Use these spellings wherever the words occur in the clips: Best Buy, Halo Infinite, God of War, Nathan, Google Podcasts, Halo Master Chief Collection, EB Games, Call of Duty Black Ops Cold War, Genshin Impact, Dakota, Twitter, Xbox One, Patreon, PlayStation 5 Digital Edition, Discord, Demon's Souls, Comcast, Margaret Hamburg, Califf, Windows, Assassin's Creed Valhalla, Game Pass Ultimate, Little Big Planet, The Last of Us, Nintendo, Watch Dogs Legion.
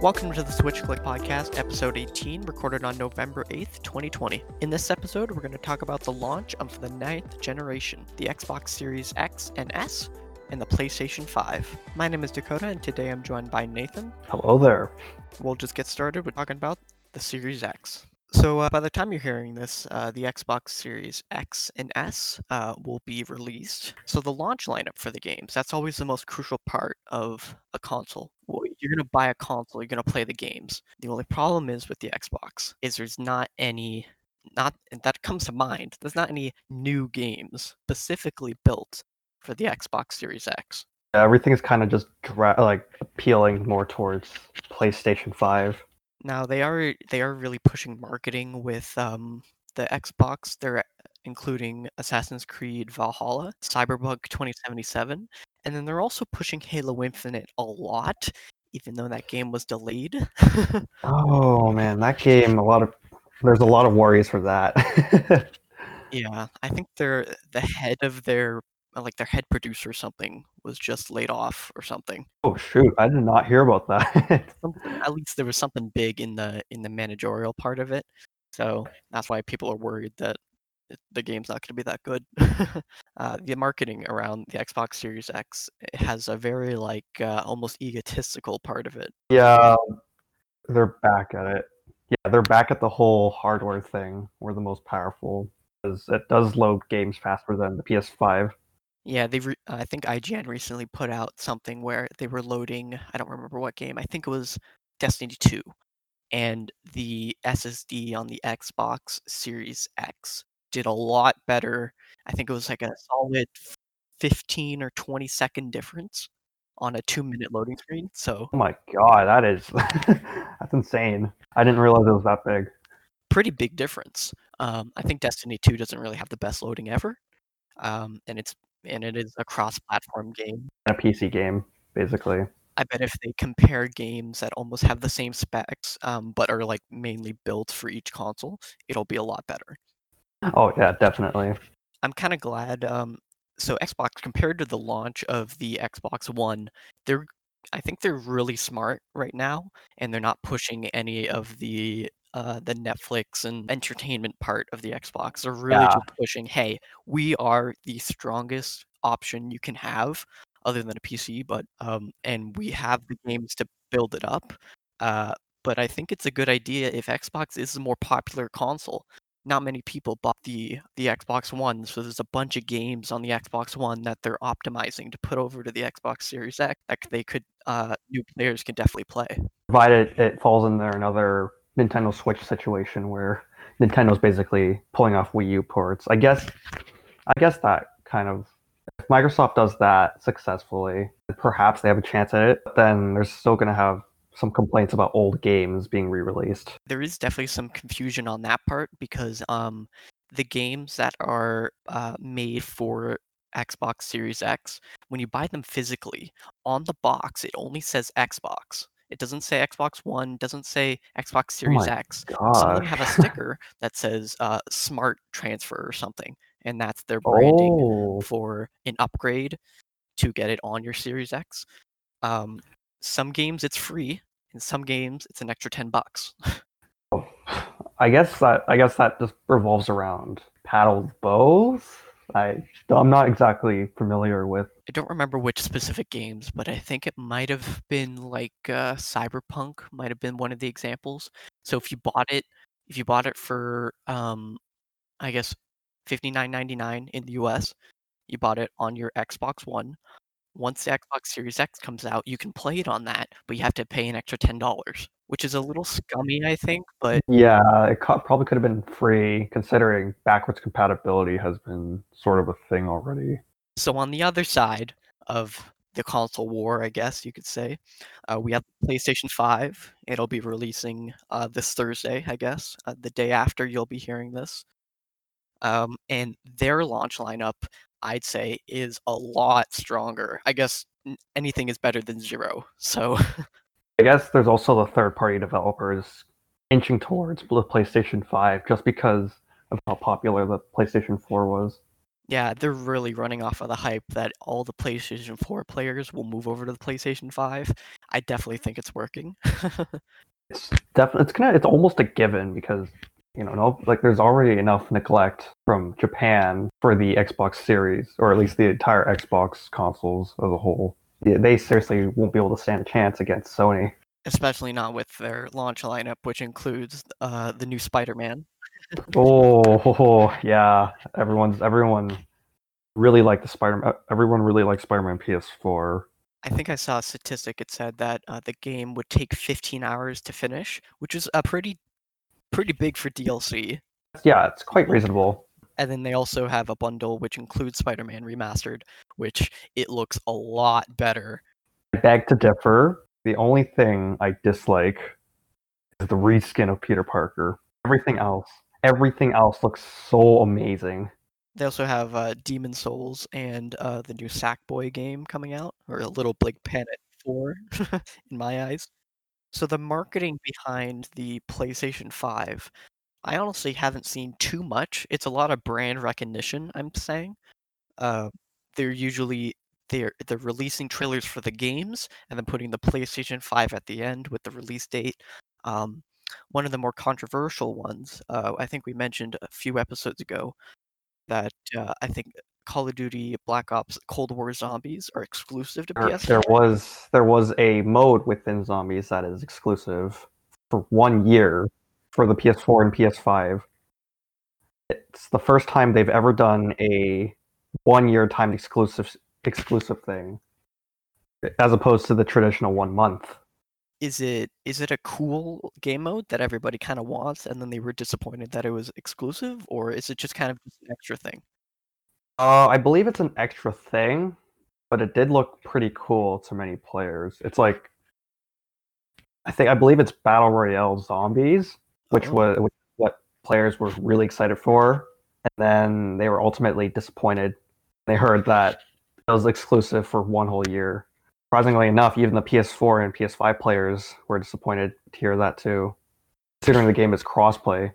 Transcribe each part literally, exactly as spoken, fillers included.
Welcome to the Switch Click Podcast, episode eighteen, recorded on November eighth, twenty twenty. In this episode, we're going to talk about the launch of the ninth generation, the Xbox Series X and S, and the PlayStation five. My name is Dakota, and today I'm joined by Nathan. Hello there. We'll just get started with talking about the Series X. So uh, by the time you're hearing this, uh, the Xbox Series X and S uh, will be released. So the launch lineup for the games, that's always the most crucial part of a console. You're going to buy a console, you're going to play the games. The only problem is with the Xbox is there's not any, not that comes to mind, there's not any new games specifically built for the Xbox Series X. Yeah, everything is kind of just dra- like appealing more towards PlayStation five. Now, they are they are really pushing marketing with um, the Xbox. They're including Assassin's Creed Valhalla, Cyberpunk twenty seventy-seven, and then they're also pushing Halo Infinite a lot, even though that game was delayed. Oh, man, that game, a lot of there's a lot of worries for that. Yeah, I think they're the head of their, like their head producer or something was just laid off or something. Oh shoot, I did not hear about that. At least there was something big in the in the managerial part of it. So that's why people are worried that the game's not going to be that good. uh, the marketing around the Xbox Series X has a very like uh, almost egotistical part of it. Yeah, they're back at it. Yeah, they're back at the whole hardware thing. We're the most powerful because it does load games faster than the P S five. Yeah, they. Re- I think I G N recently put out something where they were loading, I don't remember what game, I think it was Destiny two, and the S S D on the Xbox Series X did a lot better. I think it was like a solid fifteen or twenty second difference on a two minute loading screen. So, oh my god, that is that's insane. I didn't realize it was that big. Pretty big difference. Um, I think Destiny two doesn't really have the best loading ever, um, and it's and it is a cross-platform game. A P C game, basically. I bet if they compare games that almost have the same specs, um, but are like mainly built for each console, it'll be a lot better. Oh, yeah, definitely. I'm kind of glad. Um, so Xbox, compared to the launch of the Xbox One, they're I think they're really smart right now, and they're not pushing any of the uh, the Netflix and entertainment part of the Xbox. They're really yeah. just pushing, hey, we are the strongest option you can have other than a P C, but um, and we have the games to build it up. Uh, but I think it's a good idea if Xbox is the more popular console. Not many people bought the, the Xbox One, so there's a bunch of games on the Xbox One that they're optimizing to put over to the Xbox Series X that they could uh, new players can definitely play. Provided it falls in there another Nintendo Switch situation where Nintendo's basically pulling off Wii U ports. I guess, I guess that kind of if Microsoft does that successfully, perhaps they have a chance at it. But then they're still going to have some complaints about old games being re-released. There is definitely some confusion on that part because um, the games that are uh, made for Xbox Series X, when you buy them physically, on the box it only says Xbox. It doesn't say Xbox One, doesn't say Xbox Series oh X. God. Some of them have a sticker that says uh, Smart Transfer or something, and that's their branding oh. for an upgrade to get it on your Series X. Um, some games it's free. In some games, it's an extra ten bucks. I guess that I guess that just revolves around paddled bows. I I'm not exactly familiar with. I don't remember which specific games, but I think it might have been like uh, Cyberpunk might have been one of the examples. So if you bought it, if you bought it for um, I guess fifty-nine ninety-nine in the U S, you bought it on your Xbox One. Once the Xbox Series X comes out, you can play it on that, but you have to pay an extra ten dollars, which is a little scummy, I think. But yeah, it co- probably could have been free, considering backwards compatibility has been sort of a thing already. So on the other side of the console war, I guess you could say, uh, we have the PlayStation five. It'll be releasing uh, this Thursday, I guess, uh, the day after you'll be hearing this. Um, and their launch lineup, I'd say, is a lot stronger. I guess anything is better than zero. So, I guess there's also the third-party developers inching towards the PlayStation five just because of how popular the PlayStation four was. Yeah, they're really running off of the hype that all the PlayStation four players will move over to the PlayStation five. I definitely think it's working. It's definitely it's gonna it's almost a given because you know no, like there's already enough neglect from Japan for the Xbox series, or at least the entire Xbox consoles as a whole. Yeah, they seriously won't be able to stand a chance against Sony. Especially not with their launch lineup, which includes uh, the new Spider-Man. oh yeah, everyone's everyone really liked the Spider-Man. Everyone really liked Spider-Man P S four. I think I saw a statistic. It said that uh, the game would take fifteen hours to finish, which is a pretty, pretty big for D L C. Yeah, it's quite reasonable. And then they also have a bundle which includes Spider-Man Remastered, which it looks a lot better. I beg to differ. The only thing I dislike is the reskin of Peter Parker. Everything else, everything else looks so amazing. They also have uh, Demon's Souls and uh, the new Sackboy game coming out, or Little Big Planet four, in my eyes. So the marketing behind the PlayStation five, I honestly haven't seen too much. It's a lot of brand recognition, I'm saying. Uh, they're usually they're they're releasing trailers for the games and then putting the PlayStation five at the end with the release date. Um, one of the more controversial ones, uh, I think we mentioned a few episodes ago, that uh, I think Call of Duty Black Ops Cold War Zombies are exclusive to P S four. There was there was a mode within Zombies that is exclusive for one year for the P S four and P S five. It's the first time they've ever done a one-year timed exclusive exclusive thing, as opposed to the traditional one month. Is it is it a cool game mode that everybody kind of wants, and then they were disappointed that it was exclusive, or is it just kind of just an extra thing? Uh, I believe it's an extra thing, but it did look pretty cool to many players. It's like, I think I believe it's Battle Royale Zombies, which oh. was which, what players were really excited for, and then they were ultimately disappointed. They heard that it was exclusive for one whole year. Surprisingly enough, even the P S four and P S five players were disappointed to hear that too, considering the game is crossplay.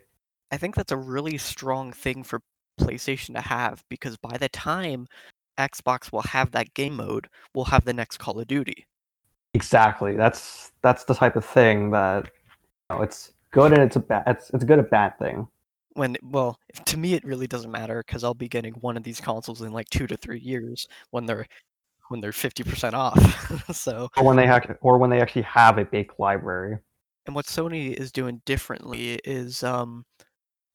I think that's a really strong thing for PlayStation to have, because by the time Xbox will have that game mode, we'll have the next Call of Duty. Exactly. That's that's the type of thing that, you know, it's good and it's a bad it's it's good a bad thing. When well, to me it really doesn't matter, because I'll be getting one of these consoles in like two to three years when they're. when they're fifty percent off. so or when they have, or when they actually have a big library. And what Sony is doing differently is um,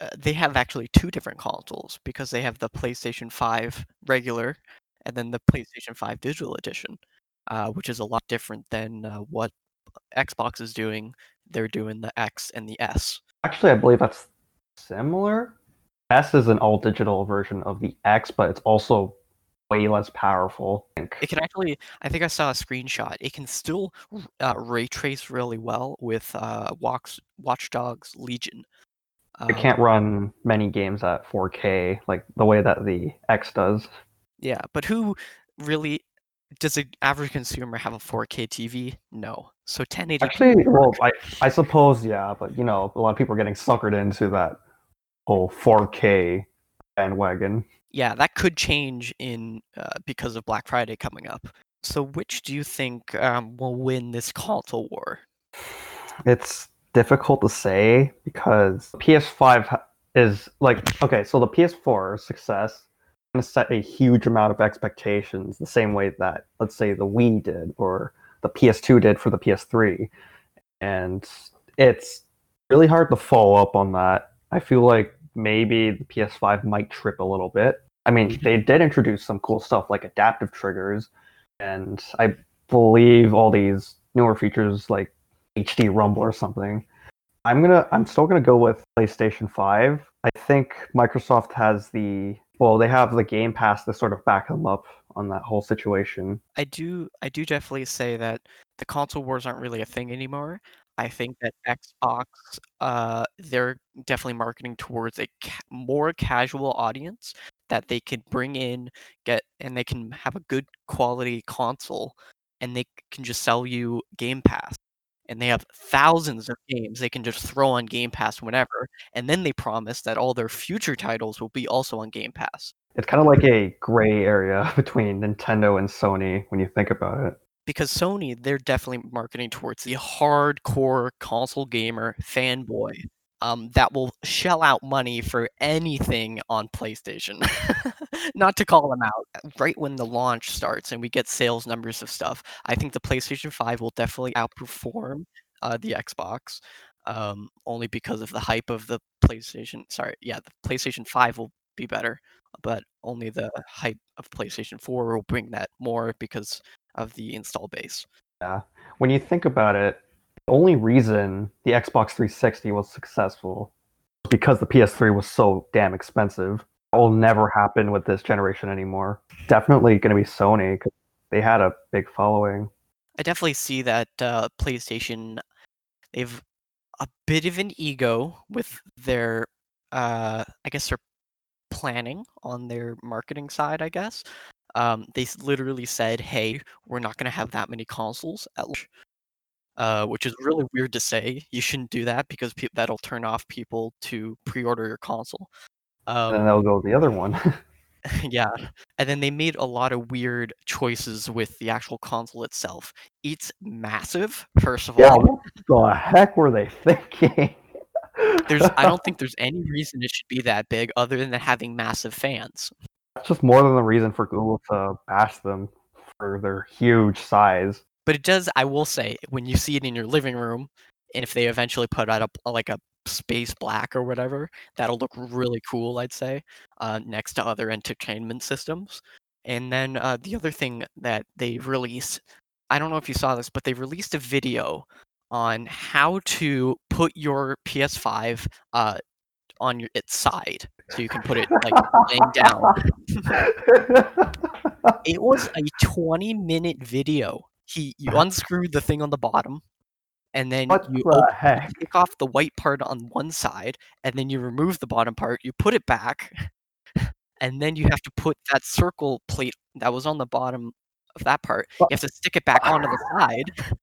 uh, they have actually two different consoles, because they have the PlayStation five regular and then the PlayStation five Digital Edition, uh, which is a lot different than uh, what Xbox is doing. They're doing the X and the S. Actually, I believe that's similar. S is an all-digital version of the X, but it's also way less powerful. It can actually, I think I saw a screenshot, it can still uh, ray trace really well with uh, Watch, Watch Dogs Legion. Um, it can't run many games at four K, like the way that the X does. Yeah, but who really, does the average consumer have a four K T V? No. So ten eighty p. Actually, well, I, I suppose, yeah, but you know, a lot of people are getting suckered into that whole four K bandwagon. Yeah, that could change in uh, because of Black Friday coming up. So which do you think um, will win this console war? It's difficult to say, because P S five is like, okay, so the P S four success going to set a huge amount of expectations the same way that, let's say, the Wii did or the P S two did for the P S three. And it's really hard to follow up on that. I feel like maybe the P S five might trip a little bit. I mean, they did introduce some cool stuff like adaptive triggers, and I believe all these newer features like H D Rumble or something. I'm gonna, I'm still gonna go with PlayStation five. I think Microsoft has the, well, they have the Game Pass to sort of back them up on that whole situation. I do, I do definitely say that the console wars aren't really a thing anymore. I think that Xbox, uh, they're definitely marketing towards a ca- more casual audience that they can bring in, get, and they can have a good quality console, and they can just sell you Game Pass. and they have thousands of games they can just throw on Game Pass whenever, and then they promise that all their future titles will be also on Game Pass. It's kind of like a gray area between Nintendo and Sony when you think about it. Because Sony, they're definitely marketing towards the hardcore console gamer fanboy um, that will shell out money for anything on PlayStation. Not to call them out. Right when the launch starts and we get sales numbers of stuff, I think the PlayStation five will definitely outperform uh, the Xbox, um, only because of the hype of the PlayStation. Sorry, yeah, the PlayStation five will be better, but only the hype of PlayStation four will bring that more because of the install base. Yeah, when you think about it, the only reason the Xbox three sixty was successful was because the P S three was so damn expensive. It will never happen with this generation anymore. Definitely going to be Sony because they had a big following. I definitely see that uh, PlayStation, they've a bit of an ego with their, uh, I guess, their planning on their marketing side, I guess. Um, they literally said, hey, we're not going to have that many consoles at launch, uh, which is really weird to say. You shouldn't do that because pe- that'll turn off people to pre-order your console. Um, and they'll go the other one. Yeah. And then they made a lot of weird choices with the actual console itself. It's massive, first of yeah, all. What the heck were they thinking? there's, I don't think there's any reason it should be that big other than having massive fans. That's just more than the reason for Google to bash them for their huge size. But it does, I will say, when you see it in your living room, and if they eventually put out a, like a space black or whatever, that'll look really cool, I'd say, uh, next to other entertainment systems. And then uh, the other thing that they released, I don't know if you saw this, but they released a video on how to put your P S five uh, on your, its side. So you can put it like laying down. It was a twenty-minute video. He, you unscrew the thing on the bottom, and then what you the open, take off the white part on one side, and then you remove the bottom part. You put it back, and then you have to put that circle plate that was on the bottom of that part. You have to stick it back onto the side.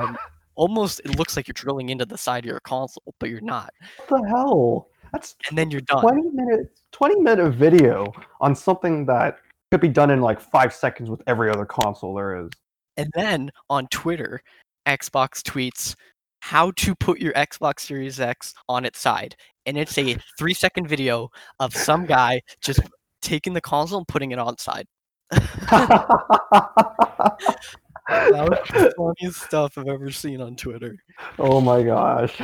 Um, almost, it looks like you're drilling into the side of your console, but you're not. What the hell? That's and then you're done. twenty minute video on something that could be done in like five seconds with every other console there is. And then on Twitter, Xbox tweets how to put your Xbox Series X on its side. And it's a three second video of some guy just taking the console and putting it on its side. That was the funniest stuff I've ever seen on Twitter. Oh my gosh.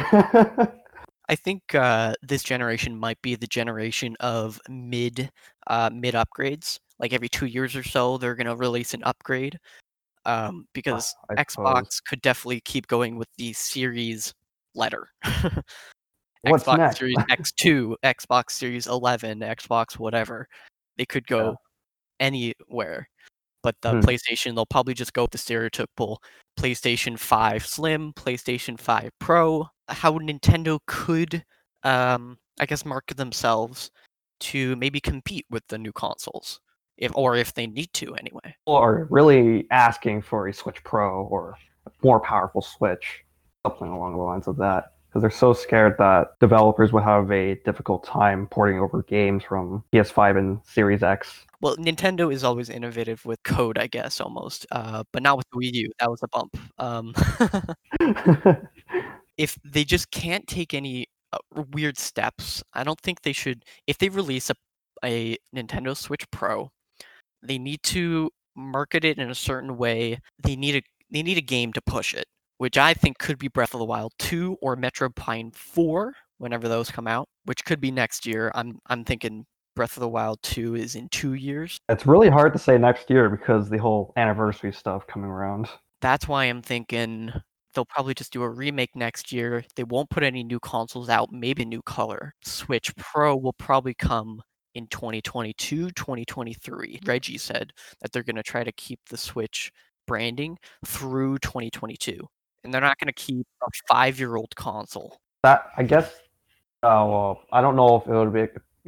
I think uh, this generation might be the generation of mid uh, mid upgrades. Like every two years or so, they're going to release an upgrade um, because uh, Xbox suppose. could definitely keep going with the series letter. What's Xbox next? Series X two, Xbox Series eleven, Xbox whatever. They could go yeah. anywhere. But the hmm. PlayStation, they'll probably just go with the stereotypical PlayStation five Slim, PlayStation five Pro. How Nintendo could, um, I guess, market themselves to maybe compete with the new consoles, if or if they need to anyway. Or really asking for a Switch Pro or a more powerful Switch, something along the lines of that. Because they're so scared that developers would have a difficult time porting over games from P S five and Series X. Well, Nintendo is always innovative with code, I guess, almost. Uh, but not with the Wii U. That was a bump. Um, if they just can't take any uh, weird steps, I don't think they should. If they release a, a Nintendo Switch Pro, they need to market it in a certain way. They need a they need a game to push it, which I think could be Breath of the Wild two or Metroid Prime four, whenever those come out, which could be next year. I'm I'm thinking Breath of the Wild two is in two years. It's really hard to say next year because the whole anniversary stuff coming around. That's why I'm thinking they'll probably just do a remake next year. They won't put any new consoles out, maybe a new color. Switch Pro will probably come in twenty twenty-two, twenty twenty-three. Reggie said that they're going to try to keep the Switch branding through twenty twenty-two. And they're not going to keep a five-year-old console. That I guess. Oh uh, well, I don't know if it would be.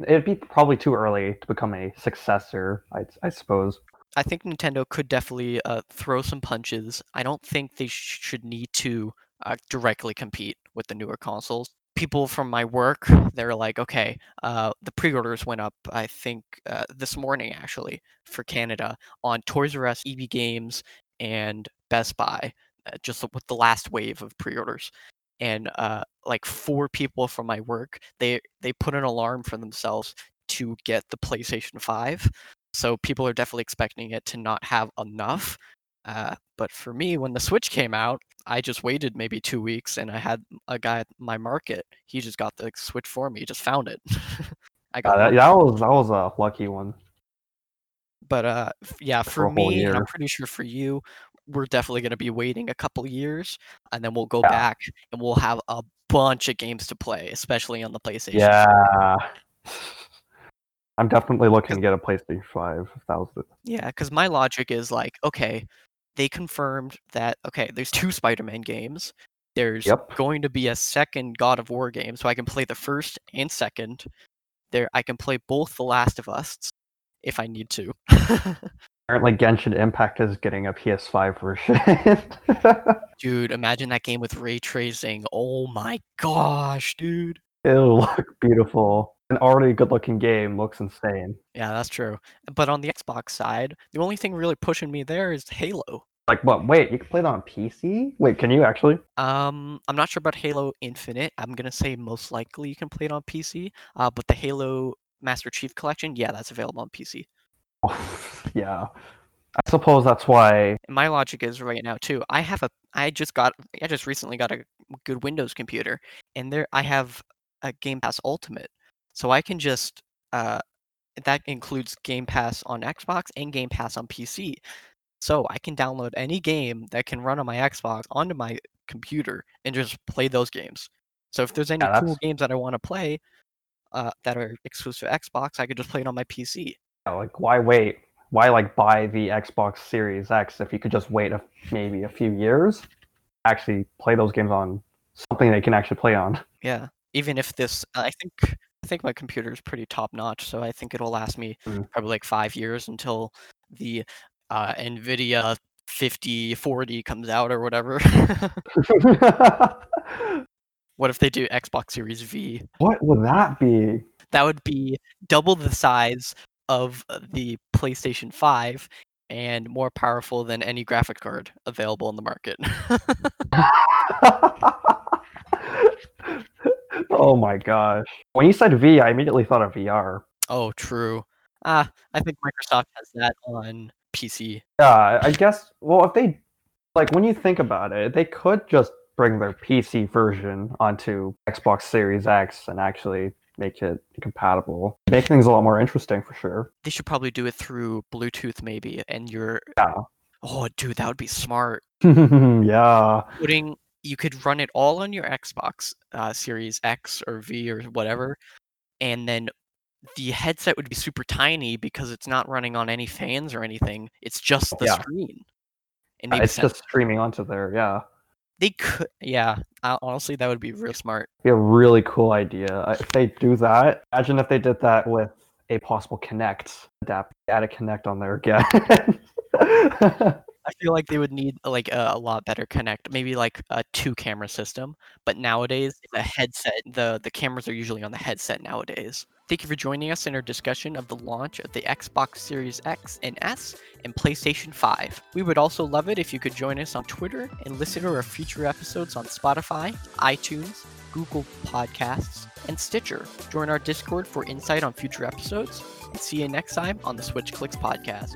It'd be probably too early to become a successor. I, I suppose. I think Nintendo could definitely uh, throw some punches. I don't think they sh- should need to uh, directly compete with the newer consoles. People from my work, they're like, okay, uh, the pre-orders went up, I think, uh, this morning, actually, for Canada on Toys R Us, E B Games, and Best Buy, uh, just with the last wave of pre-orders. And uh, like four people from my work, they, they put an alarm for themselves to get the PlayStation five. So people are definitely expecting it to not have enough. Uh, but for me, when the Switch came out, I just waited maybe two weeks and I had a guy at my market. He just got the Switch for me. He just found it. I got uh, that, that was that was a lucky one. But uh, yeah, for, for me, and I'm pretty sure for you, we're definitely going to be waiting a couple years and then we'll go yeah. back and we'll have a bunch of games to play, especially on the PlayStation. Yeah. I'm definitely looking to get a PlayStation five. If that was it. Yeah, because my logic is like, okay, they confirmed that, okay, there's two Spider-Man games. There's yep. going to be a second God of War game, so I can play the first and second. There, I can play both The Last of Us if I need to. Apparently Genshin Impact is getting a P S five version. Dude, imagine that game with ray tracing. Oh my gosh, dude. It'll look beautiful. An already good-looking game looks insane. Yeah, that's true. But on the Xbox side, the only thing really pushing me there is Halo. Like, what? Wait, you can play it on P C? Wait, can you actually? Um, I'm not sure about Halo Infinite. I'm going to say most likely you can play it on P C. Uh, but the Halo Master Chief Collection, yeah, that's available on P C. Yeah. I suppose that's why... My logic is right now, too. I have a... I just got... I just recently got a good Windows computer. And there I have a Game Pass Ultimate. So I can just, uh, that includes Game Pass on Xbox and Game Pass on P C. So I can download any game that can run on my Xbox onto my computer and just play those games. So if there's any yeah, cool games that I want to play uh, that are exclusive to Xbox, I could just play it on my P C. Yeah, like, why wait? Why, like, buy the Xbox Series X if you could just wait a, maybe a few years? Actually play those games on something they can actually play on. Yeah, even if this, I think... I think my computer is pretty top-notch, so I think it'll last me mm. probably like five years until the uh, NVIDIA fifty forty comes out or whatever. What if they do Xbox Series V? What would that be? That would be double the size of the PlayStation five and more powerful than any graphic card available in the market. Oh my gosh. When you said V, I immediately thought of V R. Oh, true. Ah, I think Microsoft has that on P C. Yeah, I guess, well, if they, like, when you think about it, they could just bring their P C version onto Xbox Series X and actually make it compatible. Make things a lot more interesting, for sure. They should probably do it through Bluetooth, maybe, and you're... Yeah. Oh, dude, that would be smart. Yeah. Putting... You could run it all on your Xbox uh, Series X or V or whatever, and then the headset would be super tiny because it's not running on any fans or anything. It's just the yeah. screen. And uh, it's just streaming onto there, yeah. They could, yeah. Uh, honestly, that would be real smart. It'd be a really cool idea. If they do that, imagine if they did that with a possible Kinect adapt, add a Kinect on there again. I feel like they would need like a, a lot better Kinect, maybe like a two-camera system. But nowadays, the headset, the, the cameras are usually on the headset nowadays. Thank you for joining us in our discussion of the launch of the Xbox Series X and S and PlayStation five. We would also love it if you could join us on Twitter and listen to our future episodes on Spotify, iTunes, Google Podcasts, and Stitcher. Join our Discord for insight on future episodes, and see you next time on the Switch Clicks Podcast.